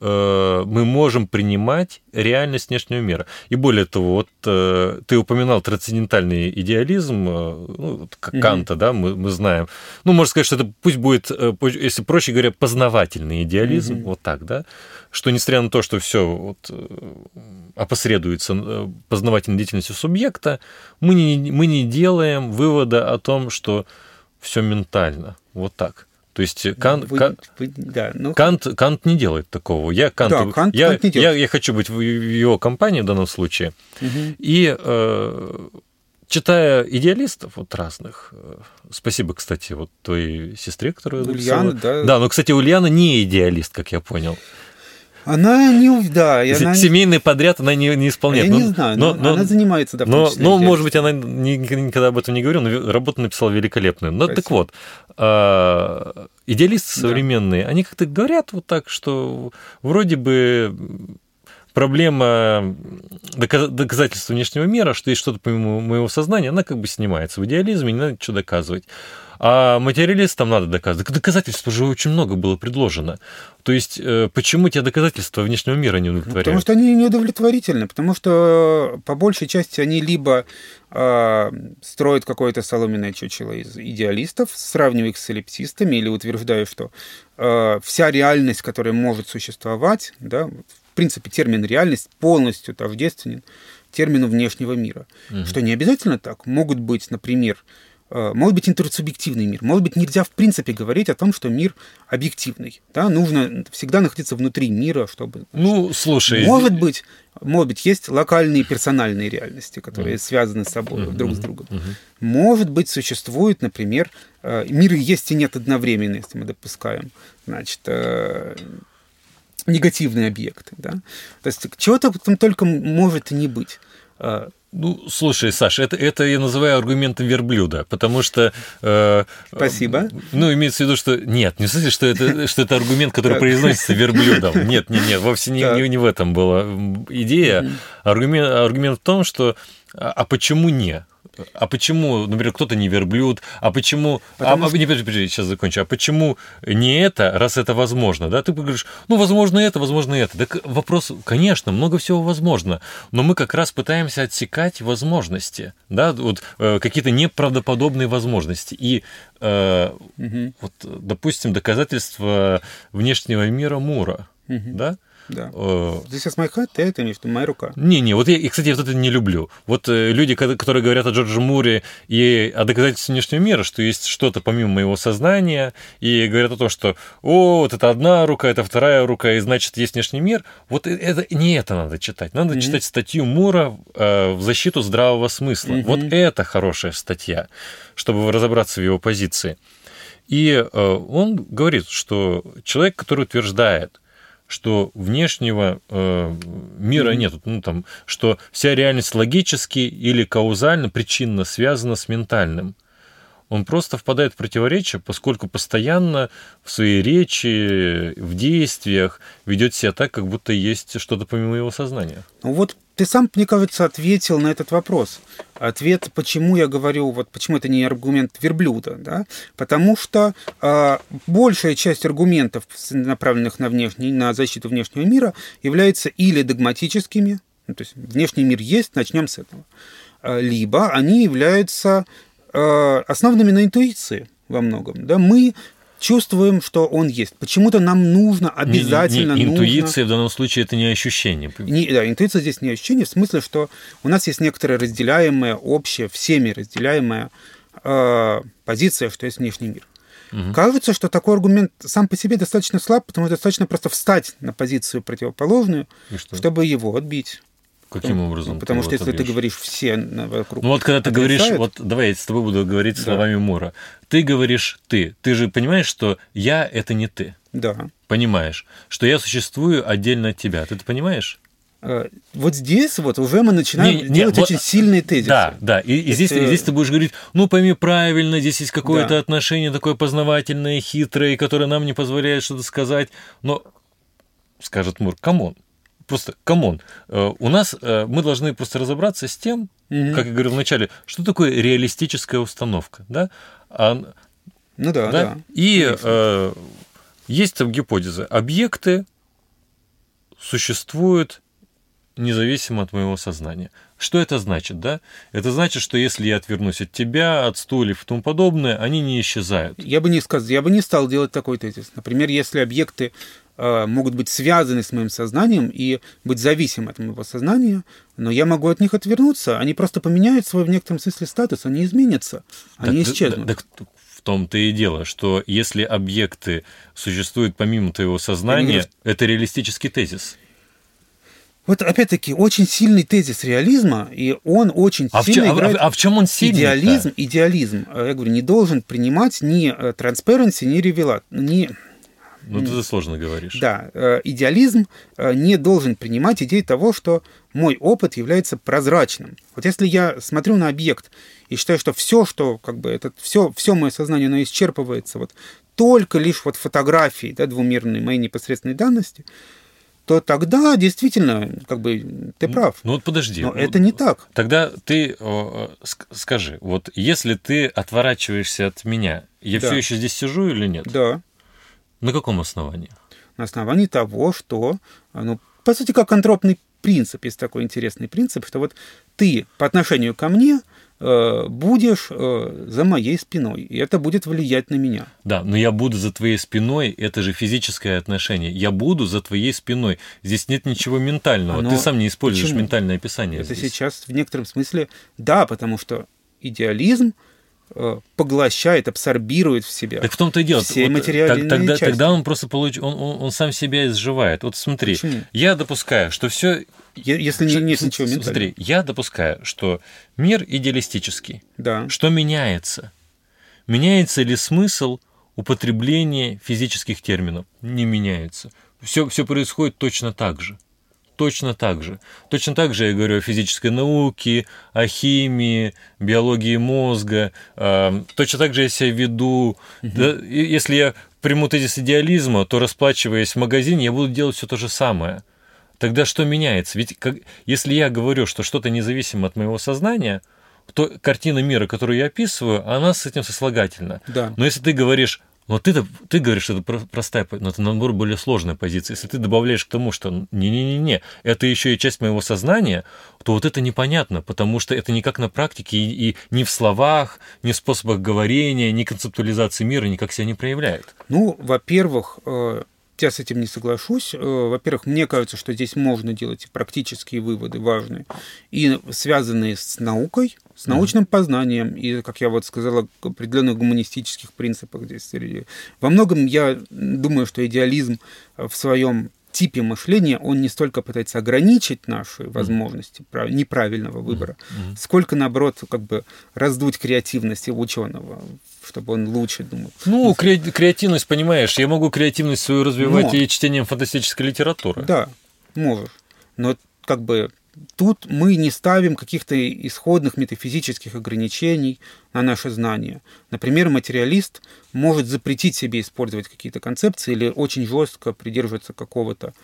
мы можем принимать реальность внешнего мира. И более того, вот ты упоминал трансцендентальный идеализм, ну, как mm-hmm. Канта, да, мы, мы знаем. Ну, можно сказать, что это пусть будет, если проще говоря, познавательный идеализм, mm-hmm. вот так, да, что несмотря на то, что все вот опосредуется познавательной деятельностью субъекта, мы не, мы не делаем вывода о том, что все ментально, вот так. То есть Кант, вы, Кант, вы, да, ну... Кант, Кант не делает такого. Я, Канту, да, Кант, я, Кант не делает. Я, я хочу быть в его компании в данном случае. Угу. И э, читая идеалистов вот разных, спасибо, кстати, вот твоей сестре, которая Ульяна, написала. Да. Да, но, кстати, Ульяна не идеалист, как я понял. Она не... Да, она семейный не... подряд она не, не исполняет. Я но, не знаю, но, но, она но, занимается, да, в том числе. Ну, может быть, она не, никогда об этом не говорила, но работу написала великолепную. Но, так вот, э, идеалисты да. современные, они как-то говорят вот так, что вроде бы проблема доказательства внешнего мира, что есть что-то помимо моего сознания, она как бы снимается. В идеализме не надо ничего доказывать. А материалистам надо доказывать. Доказательств уже очень много было предложено. То есть, почему те доказательства внешнего мира не удовлетворяют? Потому что они неудовлетворительны, потому что по большей части они либо э, строят какое-то соломенное чучело из идеалистов, сравнивая их с эллиптистами, или утверждая, что э, вся реальность, которая может существовать, да, в принципе, термин «реальность» полностью тождественен термину внешнего мира. Угу. Что не обязательно так. Могут быть, например... Может быть, интерсубъективный мир. Может быть, нельзя в принципе говорить о том, что мир объективный. Да? Нужно всегда находиться внутри мира, чтобы... Ну, слушай... Может быть, может быть есть локальные персональные реальности, которые mm. связаны с собой, mm-hmm. друг с другом. Mm-hmm. Может быть, существует, например, мир и есть, и нет одновременно, если мы допускаем, значит, негативные объекты. Да? То есть чего-то там только может и не быть. Ну, слушай, Саша, это, это я называю аргументом верблюда, потому что... Э, Спасибо. Ну, имеется в виду, что... Нет, не в смысле, что это, что это аргумент, который произносится верблюдом. Нет, нет, нет, вовсе не, не, не в этом была идея. Аргумент, аргумент в том, что... А почему не? А почему, например, кто-то не верблюд? А почему... А, что... не, подожди, подожди, сейчас закончу. А почему не это, раз это возможно? Да? Ты говоришь, ну, возможно это, возможно это. Так вопрос, конечно, много всего возможно, но мы как раз пытаемся отсекать возможности, да, вот э, какие-то неправдоподобные возможности. И, э, угу. вот, допустим, доказательства внешнего мира Мура, угу. да? Да. This is my head, это не что, моя рука. Не-не, вот я, и, кстати, я вот это не люблю. Вот люди, которые говорят о Джордже Муре и о доказательстве внешнего мира, что есть что-то помимо моего сознания, и говорят о том, что о, вот это одна рука, это вторая рука, и значит, есть внешний мир. Вот это, не это надо читать. Надо mm-hmm. читать статью Мура э, в защиту здравого смысла. Mm-hmm. Вот это хорошая статья, чтобы разобраться в его позиции. И э, он говорит, что человек, который утверждает, что внешнего э, мира mm-hmm. нет, ну, там, что вся реальность логически или каузально, причинно связана с ментальным. Он просто впадает в противоречие, поскольку постоянно в своей речи, в действиях ведет себя так, как будто есть что-то помимо его сознания. Ну вот ты сам, мне кажется, ответил на этот вопрос. Ответ, почему я говорю, вот почему это не аргумент верблюда, да? Потому что э, большая часть аргументов, направленных на, внешний, на защиту внешнего мира, является или догматическими, ну, то есть внешний мир есть, начнем с этого, либо они являются э, основанными на интуиции во многом, да? Мы чувствуем, что он есть. Почему-то нам нужно, обязательно не, не, не, нужно... Интуиция в данном случае – это не ощущение. Не, да, интуиция здесь не ощущение, в смысле, что у нас есть некоторая разделяемая, общая, всеми разделяемая э, позиция, что есть внешний мир. Угу. Кажется, что такой аргумент сам по себе достаточно слаб, потому что достаточно просто встать на позицию противоположную, чтобы его отбить. Каким образом? Ну, потому что если отбьешь? Ты говоришь все вокруг... Ну вот когда ты отрицают... говоришь, вот давай я с тобой буду говорить да. словами Мура. Ты говоришь «ты». Ты же понимаешь, что «я» — это не «ты». Да. Понимаешь, что я существую отдельно от тебя. Ты это понимаешь? Вот здесь вот уже мы начинаем не, не, делать вот, очень сильные тезисы. Да, да. И, и, здесь, и здесь ты будешь говорить, ну, пойми правильно, здесь есть какое-то да. отношение такое познавательное, хитрое, которое нам не позволяет что-то сказать. Но, скажет Мур, камон. Просто, камон, у нас, мы должны просто разобраться с тем, mm-hmm. как я говорил вначале, что такое реалистическая установка, да? А, ну да, да. да. И э, есть там гипотеза. Объекты существуют независимо от моего сознания. Что это значит, да? Это значит, что если я отвернусь от тебя, от стульев и тому подобное, они не исчезают. Я бы не сказал, я бы не стал делать такой тезис. Например, если объекты могут быть связаны с моим сознанием и быть зависимы от моего сознания, но я могу от них отвернуться. Они просто поменяют свой в некотором смысле статус, они изменятся, они так, исчезнут. Так, так в том-то и дело, что если объекты существуют помимо твоего сознания, помимо... это реалистический тезис. Вот опять-таки очень сильный тезис реализма, и он очень а сильно в чем, играет... А в чем он сильный? Идеализм, идеализм, я говорю, не должен принимать ни transparency, ни ревела... Ни... Ну, ты сложно говоришь. Да, идеализм не должен принимать идеи того, что мой опыт является прозрачным. Вот если я смотрю на объект и считаю, что все, что как бы это все, все мое сознание, оно исчерпывается вот только лишь вот фотографией, да, двумерной моей непосредственной данности, то тогда действительно, как бы, ты прав. Ну, ну вот подожди. Но ну, это не так. Тогда ты э, скажи, вот если ты отворачиваешься от меня, я да. все еще здесь сижу или нет? Да. На каком основании? На основании того, что, ну, по сути, как антропный принцип, есть такой интересный принцип, что вот ты по отношению ко мне э, будешь э, за моей спиной, и это будет влиять на меня. Да, но я буду за твоей спиной, это же физическое отношение. Я буду за твоей спиной. Здесь нет ничего ментального. Оно... Ты сам не используешь Почему? Ментальное описание. Это здесь. Сейчас в некотором смысле да, потому что идеализм поглощает, абсорбирует в себя. Так в том-то и дело. Все вот, материальные так, тогда, части. Тогда он просто получ... он, он, он сам себя изживает. Вот смотри, Почему? Я допускаю, что все... Если не, нет ничего ментального. Смотри, я допускаю, что мир идеалистический. Да. Что меняется? Меняется ли смысл употребления физических терминов? Не меняется. Все, все происходит точно так же. Точно так же. Точно так же я говорю о физической науке, о химии, биологии мозга. Точно так же я себя веду. Угу. Да, если я приму тезис идеализма, то, расплачиваясь в магазине, я буду делать все то же самое. Тогда что меняется? Ведь как, если я говорю, что что-то независимо от моего сознания, то картина мира, которую я описываю, она с этим сослагательна. Да. Но если ты говоришь... Но ты, ты говоришь, что это простая, но это набор более сложной позиции. Если ты добавляешь к тому, что не-не-не-не, это еще и часть моего сознания, то вот это непонятно, потому что это никак на практике и, и ни в словах, ни в способах говорения, ни концептуализации мира никак себя не проявляет. Ну, во-первых, я с этим не соглашусь. Во-первых, мне кажется, что здесь можно делать практические выводы важные и связанные с наукой, с научным познанием, и, как я вот сказала, определенных гуманистических принципах здесь. Во многом я думаю, что идеализм в своем типе мышления, он не столько пытается ограничить наши возможности mm-hmm. неправильного выбора, mm-hmm. сколько, наоборот, как бы раздуть креативность ученого, чтобы он лучше думал. Ну, кре- креативность, понимаешь, я могу креативность свою развивать Но. И чтением фантастической литературы. Да, можешь. Но как бы... Тут мы не ставим каких-то исходных метафизических ограничений на наше знание. Например, материалист может запретить себе использовать какие-то концепции или очень жестко придерживаться какого-то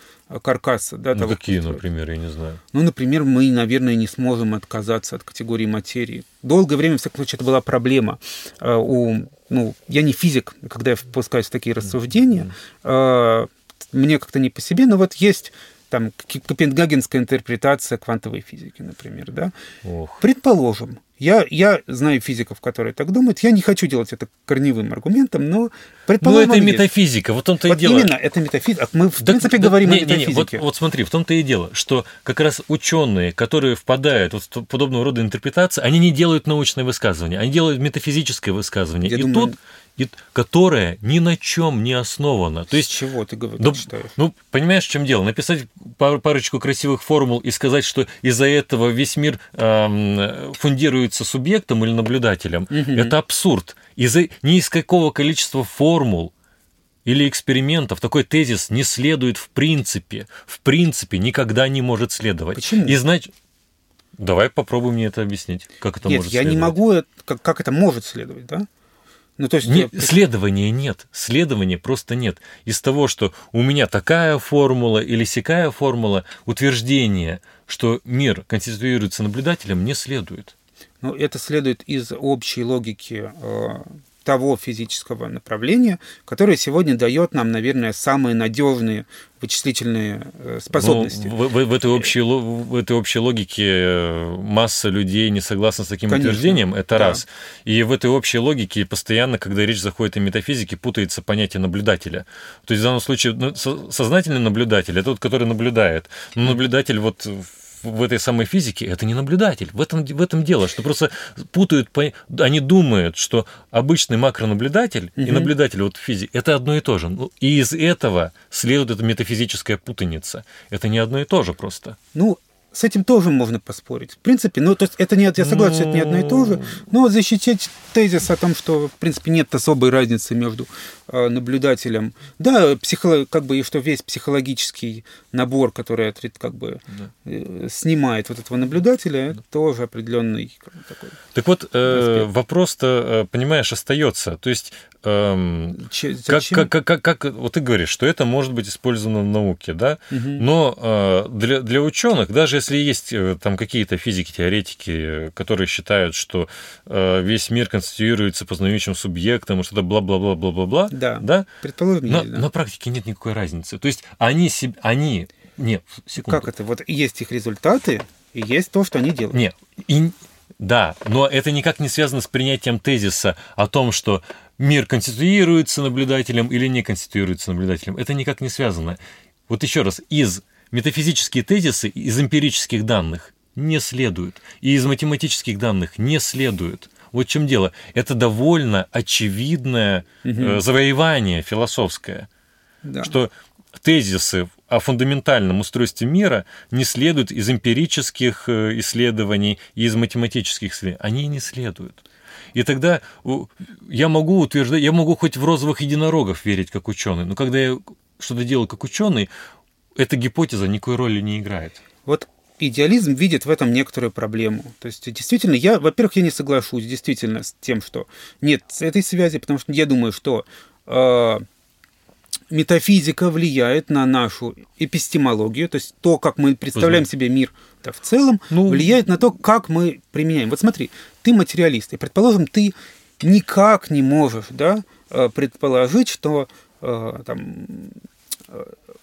каркаса. Да, ну, какие, например, я не знаю. Ну, например, мы, наверное, не сможем отказаться от категории материи. Долгое время, во всяком случае, это была проблема. У, ну, я не физик, когда я впускаюсь в такие рассуждения. Мне как-то не по себе, но вот есть... там копенгагенская интерпретация квантовой физики, например, да. Ох. Предположим, я, я знаю физиков, которые так думают, я не хочу делать это корневым аргументом, но предположим... Но это метафизика, вот в том-то вот и дело. Вот именно, это метафизика. Мы, в да, принципе, да, говорим не, о метафизике. Не, не, вот, вот смотри, в том-то и дело, что как раз ученые, которые впадают вот в подобного рода интерпретации, они не делают научное высказывание, они делают метафизическое высказывание. Я и думаю... тут... которая ни на чем не основана. То есть, чего ты говоришь? Да, считаешь? Ну, понимаешь, в чем дело? Написать пар- парочку красивых формул и сказать, что из-за этого весь мир эм, фундируется субъектом или наблюдателем, угу. это абсурд. Из-за ни из какого количества формул или экспериментов такой тезис не следует в принципе. В принципе никогда не может следовать. Почему? И значит... Давай попробуй мне это объяснить, как это Нет, может следовать. Нет, я не могу... Как, как это может следовать, да? Ну, то есть... нет, следования нет, следования просто нет. Из того, что у меня такая формула или сякая формула, утверждение, что мир конституируется наблюдателем, не следует. Ну, это следует из общей логики э, того физического направления, которое сегодня дает нам, наверное, самые надежные вычислительные э, способности. Ну, в, в, в, этой общей, в этой общей логике масса людей не согласна с таким Конечно. Утверждением, это да. раз. И в этой общей логике постоянно, когда речь заходит о метафизике, путается понятие наблюдателя. То есть в данном случае сознательный наблюдатель – это тот, который наблюдает. Но наблюдатель вот... в этой самой физике, это не наблюдатель. В этом, в этом дело, что просто путают, они думают, что обычный макронаблюдатель угу. и наблюдатель вот в физике – это одно и то же. И из этого следует эта метафизическая путаница. Это не одно и то же просто. Ну, с этим тоже можно поспорить. В принципе, ну, то есть, это не, я согласен, что это не одно и то же, но вот защитить тезис о том, что, в принципе, нет особой разницы между э, наблюдателем. Да, психолог, как бы, и что весь психологический набор, который, как бы, э, снимает вот этого наблюдателя, да. тоже определенный такой. Так вот, э, вопрос-то, понимаешь, остается. То есть, э, Че, как, как, как, как, вот ты говоришь, что это может быть использовано в науке, да? Угу. Но э, для, для ученых, даже если есть там какие-то физики-теоретики, которые считают, что э, весь мир конституируется познающим субъектом и что-то бла-бла-бла-бла-бла-бла, да, да? Предположим, но, да. на практике нет никакой разницы. То есть они... они... Нет, секунду. Как это? Вот есть их результаты, и есть то, что они делают. Нет, и... да, но это никак не связано с принятием тезиса о том, что мир конституируется наблюдателем или не конституируется наблюдателем. Это никак не связано. Вот еще раз, из... метафизические тезисы из эмпирических данных не следуют, и из математических данных не следуют. Вот в чем дело. Это довольно очевидное угу. завоевание философское, да. что тезисы о фундаментальном устройстве мира не следуют из эмпирических исследований и из математических исследований. Они не следуют. И тогда я могу утверждать, я могу хоть в розовых единорогов верить как ученый, но когда я что-то делаю как ученый, эта гипотеза никакой роли не играет. Вот идеализм видит в этом некоторую проблему. То есть, действительно, я, во-первых, я не соглашусь действительно с тем, что нет этой связи, потому что я думаю, что э, метафизика влияет на нашу эпистемологию, то есть то, как мы представляем Позвольте. себе мир в целом, ну... влияет на то, как мы применяем. Вот смотри, ты материалист, и, предположим, ты никак не можешь, да, предположить, что э, там...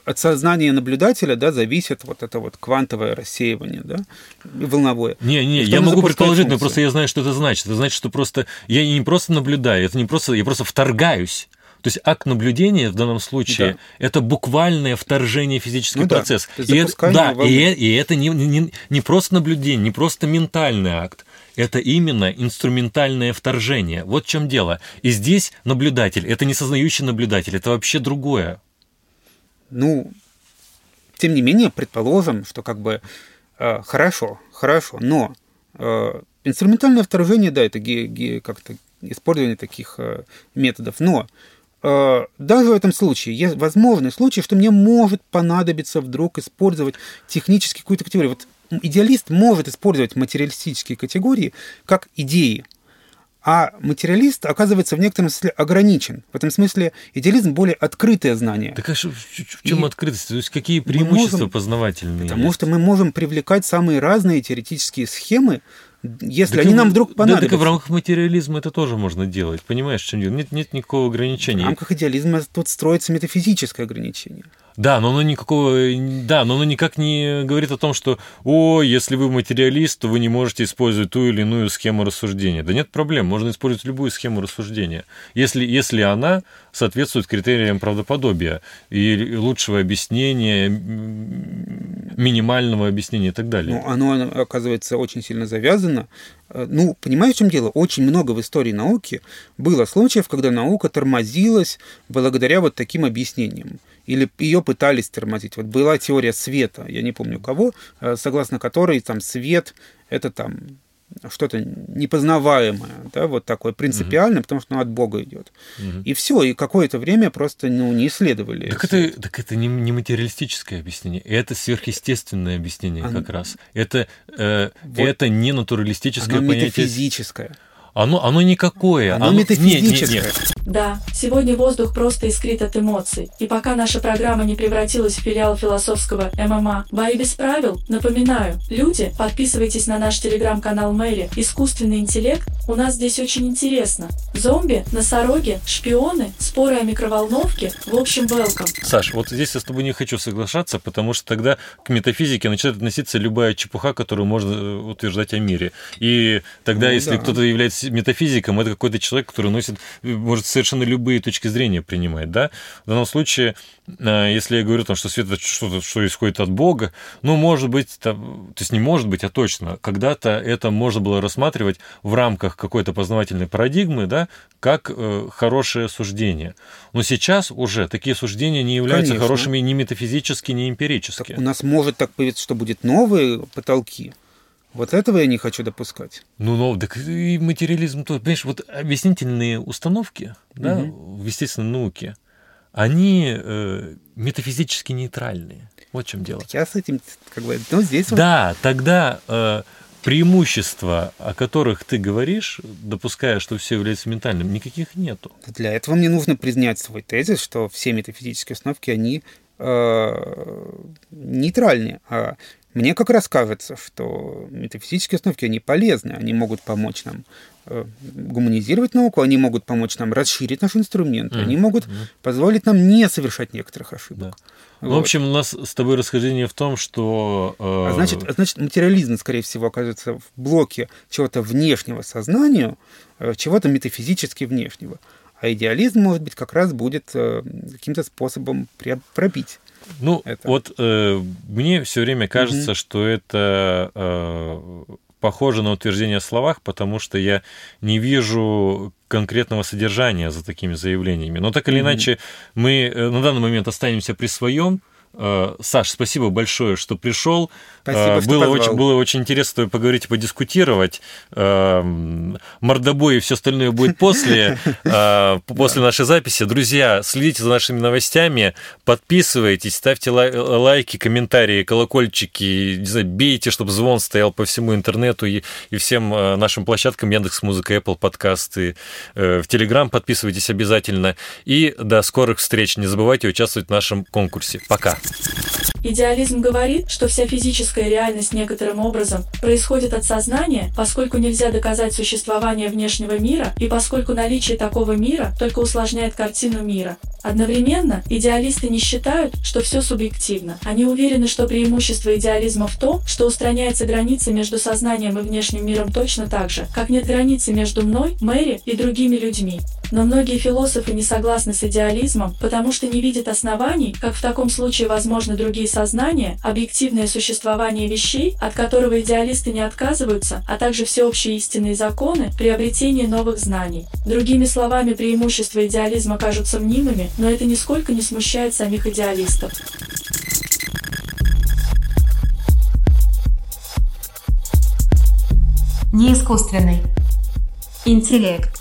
от сознания наблюдателя, да, зависит вот это вот квантовое рассеивание, да, волновое. Не, не, я могу предположить, функцию? но просто я знаю, что это значит. Это значит, что просто я не просто наблюдаю, это не просто, я просто вторгаюсь. То есть акт наблюдения в данном случае да. это буквальное вторжение в физический ну, процесс. Да, и это, да, и, и это не, не, не просто наблюдение, не просто ментальный акт. Это именно инструментальное вторжение. Вот в чем дело. И здесь наблюдатель, это не сознающий наблюдатель, это вообще другое. Ну, тем не менее, предположим, что как бы э, хорошо, хорошо, но э, инструментальное вторжение, да, это ге- ге- как-то использование таких э, методов, но э, даже в этом случае есть возможный случай, что мне может понадобиться вдруг использовать технически какую-то категорию. Вот идеалист может использовать материалистические категории как идеи, а материалист, оказывается, в некотором смысле ограничен. В этом смысле идеализм более открытое знание. Так а в чем и открытость? То есть какие преимущества можем, познавательные? Потому есть? что мы можем привлекать самые разные теоретические схемы, если так они нам вдруг понадобятся. Да, так в рамках материализма это тоже можно делать. Понимаешь, в чем дело? Нет, нет никакого ограничения. В рамках идеализма тут строится метафизическое ограничение. Да, но оно никакого, да, но оно никак не говорит о том, что о, если вы материалист, то вы не можете использовать ту или иную схему рассуждения. Да нет проблем, можно использовать любую схему рассуждения, если, если она соответствует критериям правдоподобия и лучшего объяснения, минимального объяснения и так далее. Ну, оно, оно, оказывается, очень сильно завязано. Ну, понимаешь, в чем дело? Очень много в истории науки было случаев, когда наука тормозилась благодаря вот таким объяснениям. Или ее пытались тормозить. Вот была теория света, я не помню кого, согласно которой там свет – это там что-то непознаваемое, да, вот такое принципиальное, угу. потому что оно от Бога идет. Угу. И все, и какое-то время просто ну, не исследовали. Так это, это. Так это не, не материалистическое объяснение, это сверхъестественное объяснение оно, как раз. Это, э, вот, это не натуралистическое оно понятие. Оно метафизическое. Оно, оно никакое. Оно, оно... метафизическое. Нет, нет, нет. Да, сегодня воздух просто искрит от эмоций. И пока наша программа не превратилась в филиал философского эм эм а «Бои без правил», напоминаю, люди, подписывайтесь на наш телеграм-канал Мэри «Искусственный интеллект». У нас здесь очень интересно. Зомби, носороги, шпионы, споры о микроволновке. В общем, welcome. Саш, вот здесь я с тобой не хочу соглашаться, потому что тогда к метафизике начинает относиться любая чепуха, которую можно утверждать о мире. И тогда, ну, если да. кто-то является метафизиком это какой-то человек, который носит, может совершенно любые точки зрения принимать, да? В данном случае, если я говорю, там, что свет это что-то, что исходит от Бога, ну, может быть, там, то есть не может быть, а точно, когда-то это можно было рассматривать в рамках какой-то познавательной парадигмы, да, как э, хорошее суждение. Но сейчас уже такие суждения не являются Конечно. Хорошими ни метафизически, ни эмпирически. Так у нас может так появиться, что будут новые потолки. Вот этого я не хочу допускать. Ну, ну так и материализм тоже. Понимаешь, вот объяснительные установки, да, угу. в естественной науке, они э, метафизически нейтральные. Вот в чем дело. Я с этим, как бы, ну, здесь... Да, вот... тогда... Э, преимущества, о которых ты говоришь, допуская, что все является ментальным, никаких нету. Для этого мне нужно признать свой тезис, что все метафизические установки, они э, нейтральны. А мне как раз кажется, что метафизические установки, они полезны, они могут помочь нам э, гуманизировать науку, они могут помочь нам расширить наш инструмент, mm-hmm. они могут mm-hmm. позволить нам не совершать некоторых ошибок. Да. Вот. В общем, у нас с тобой расхождение в том, что... Э... А, значит, а значит, материализм, скорее всего, окажется в блоке чего-то внешнего сознания, чего-то метафизически внешнего. А идеализм, может быть, как раз будет э, каким-то способом пробить. Ну, это. Вот э, мне все время кажется, угу. что это... Э... похоже на утверждение о словах, потому что я не вижу конкретного содержания за такими заявлениями. Но так или mm-hmm. иначе, мы на данный момент останемся при своем. Саш, спасибо большое, что пришел. Спасибо, что было, очень, было очень интересно с тобой поговорить и подискутировать. Мордобой и все остальное будет после, после нашей записи. Друзья, следите за нашими новостями, подписывайтесь, ставьте лайки, комментарии, колокольчики, не знаю, бейте, чтобы звон стоял по всему интернету и, и всем нашим площадкам: Яндекс.Музыка, Apple подкасты, в Telegram подписывайтесь обязательно. И до скорых встреч. Не забывайте участвовать в нашем конкурсе. Пока. Идеализм говорит, что вся физическая реальность некоторым образом происходит от сознания, поскольку нельзя доказать существование внешнего мира и поскольку наличие такого мира только усложняет картину мира. Одновременно, идеалисты не считают, что все субъективно. Они уверены, что преимущество идеализма в том, что устраняется граница между сознанием и внешним миром точно так же, как нет границы между мной, Мэри и другими людьми. Но многие философы не согласны с идеализмом, потому что не видят оснований, как в таком случае возможны другие сознания, объективное существование вещей, от которого идеалисты не отказываются, а также всеобщие истинные законы, приобретение новых знаний. Другими словами, преимущества идеализма кажутся мнимыми, но это нисколько не смущает самих идеалистов. Неискусственный интеллект.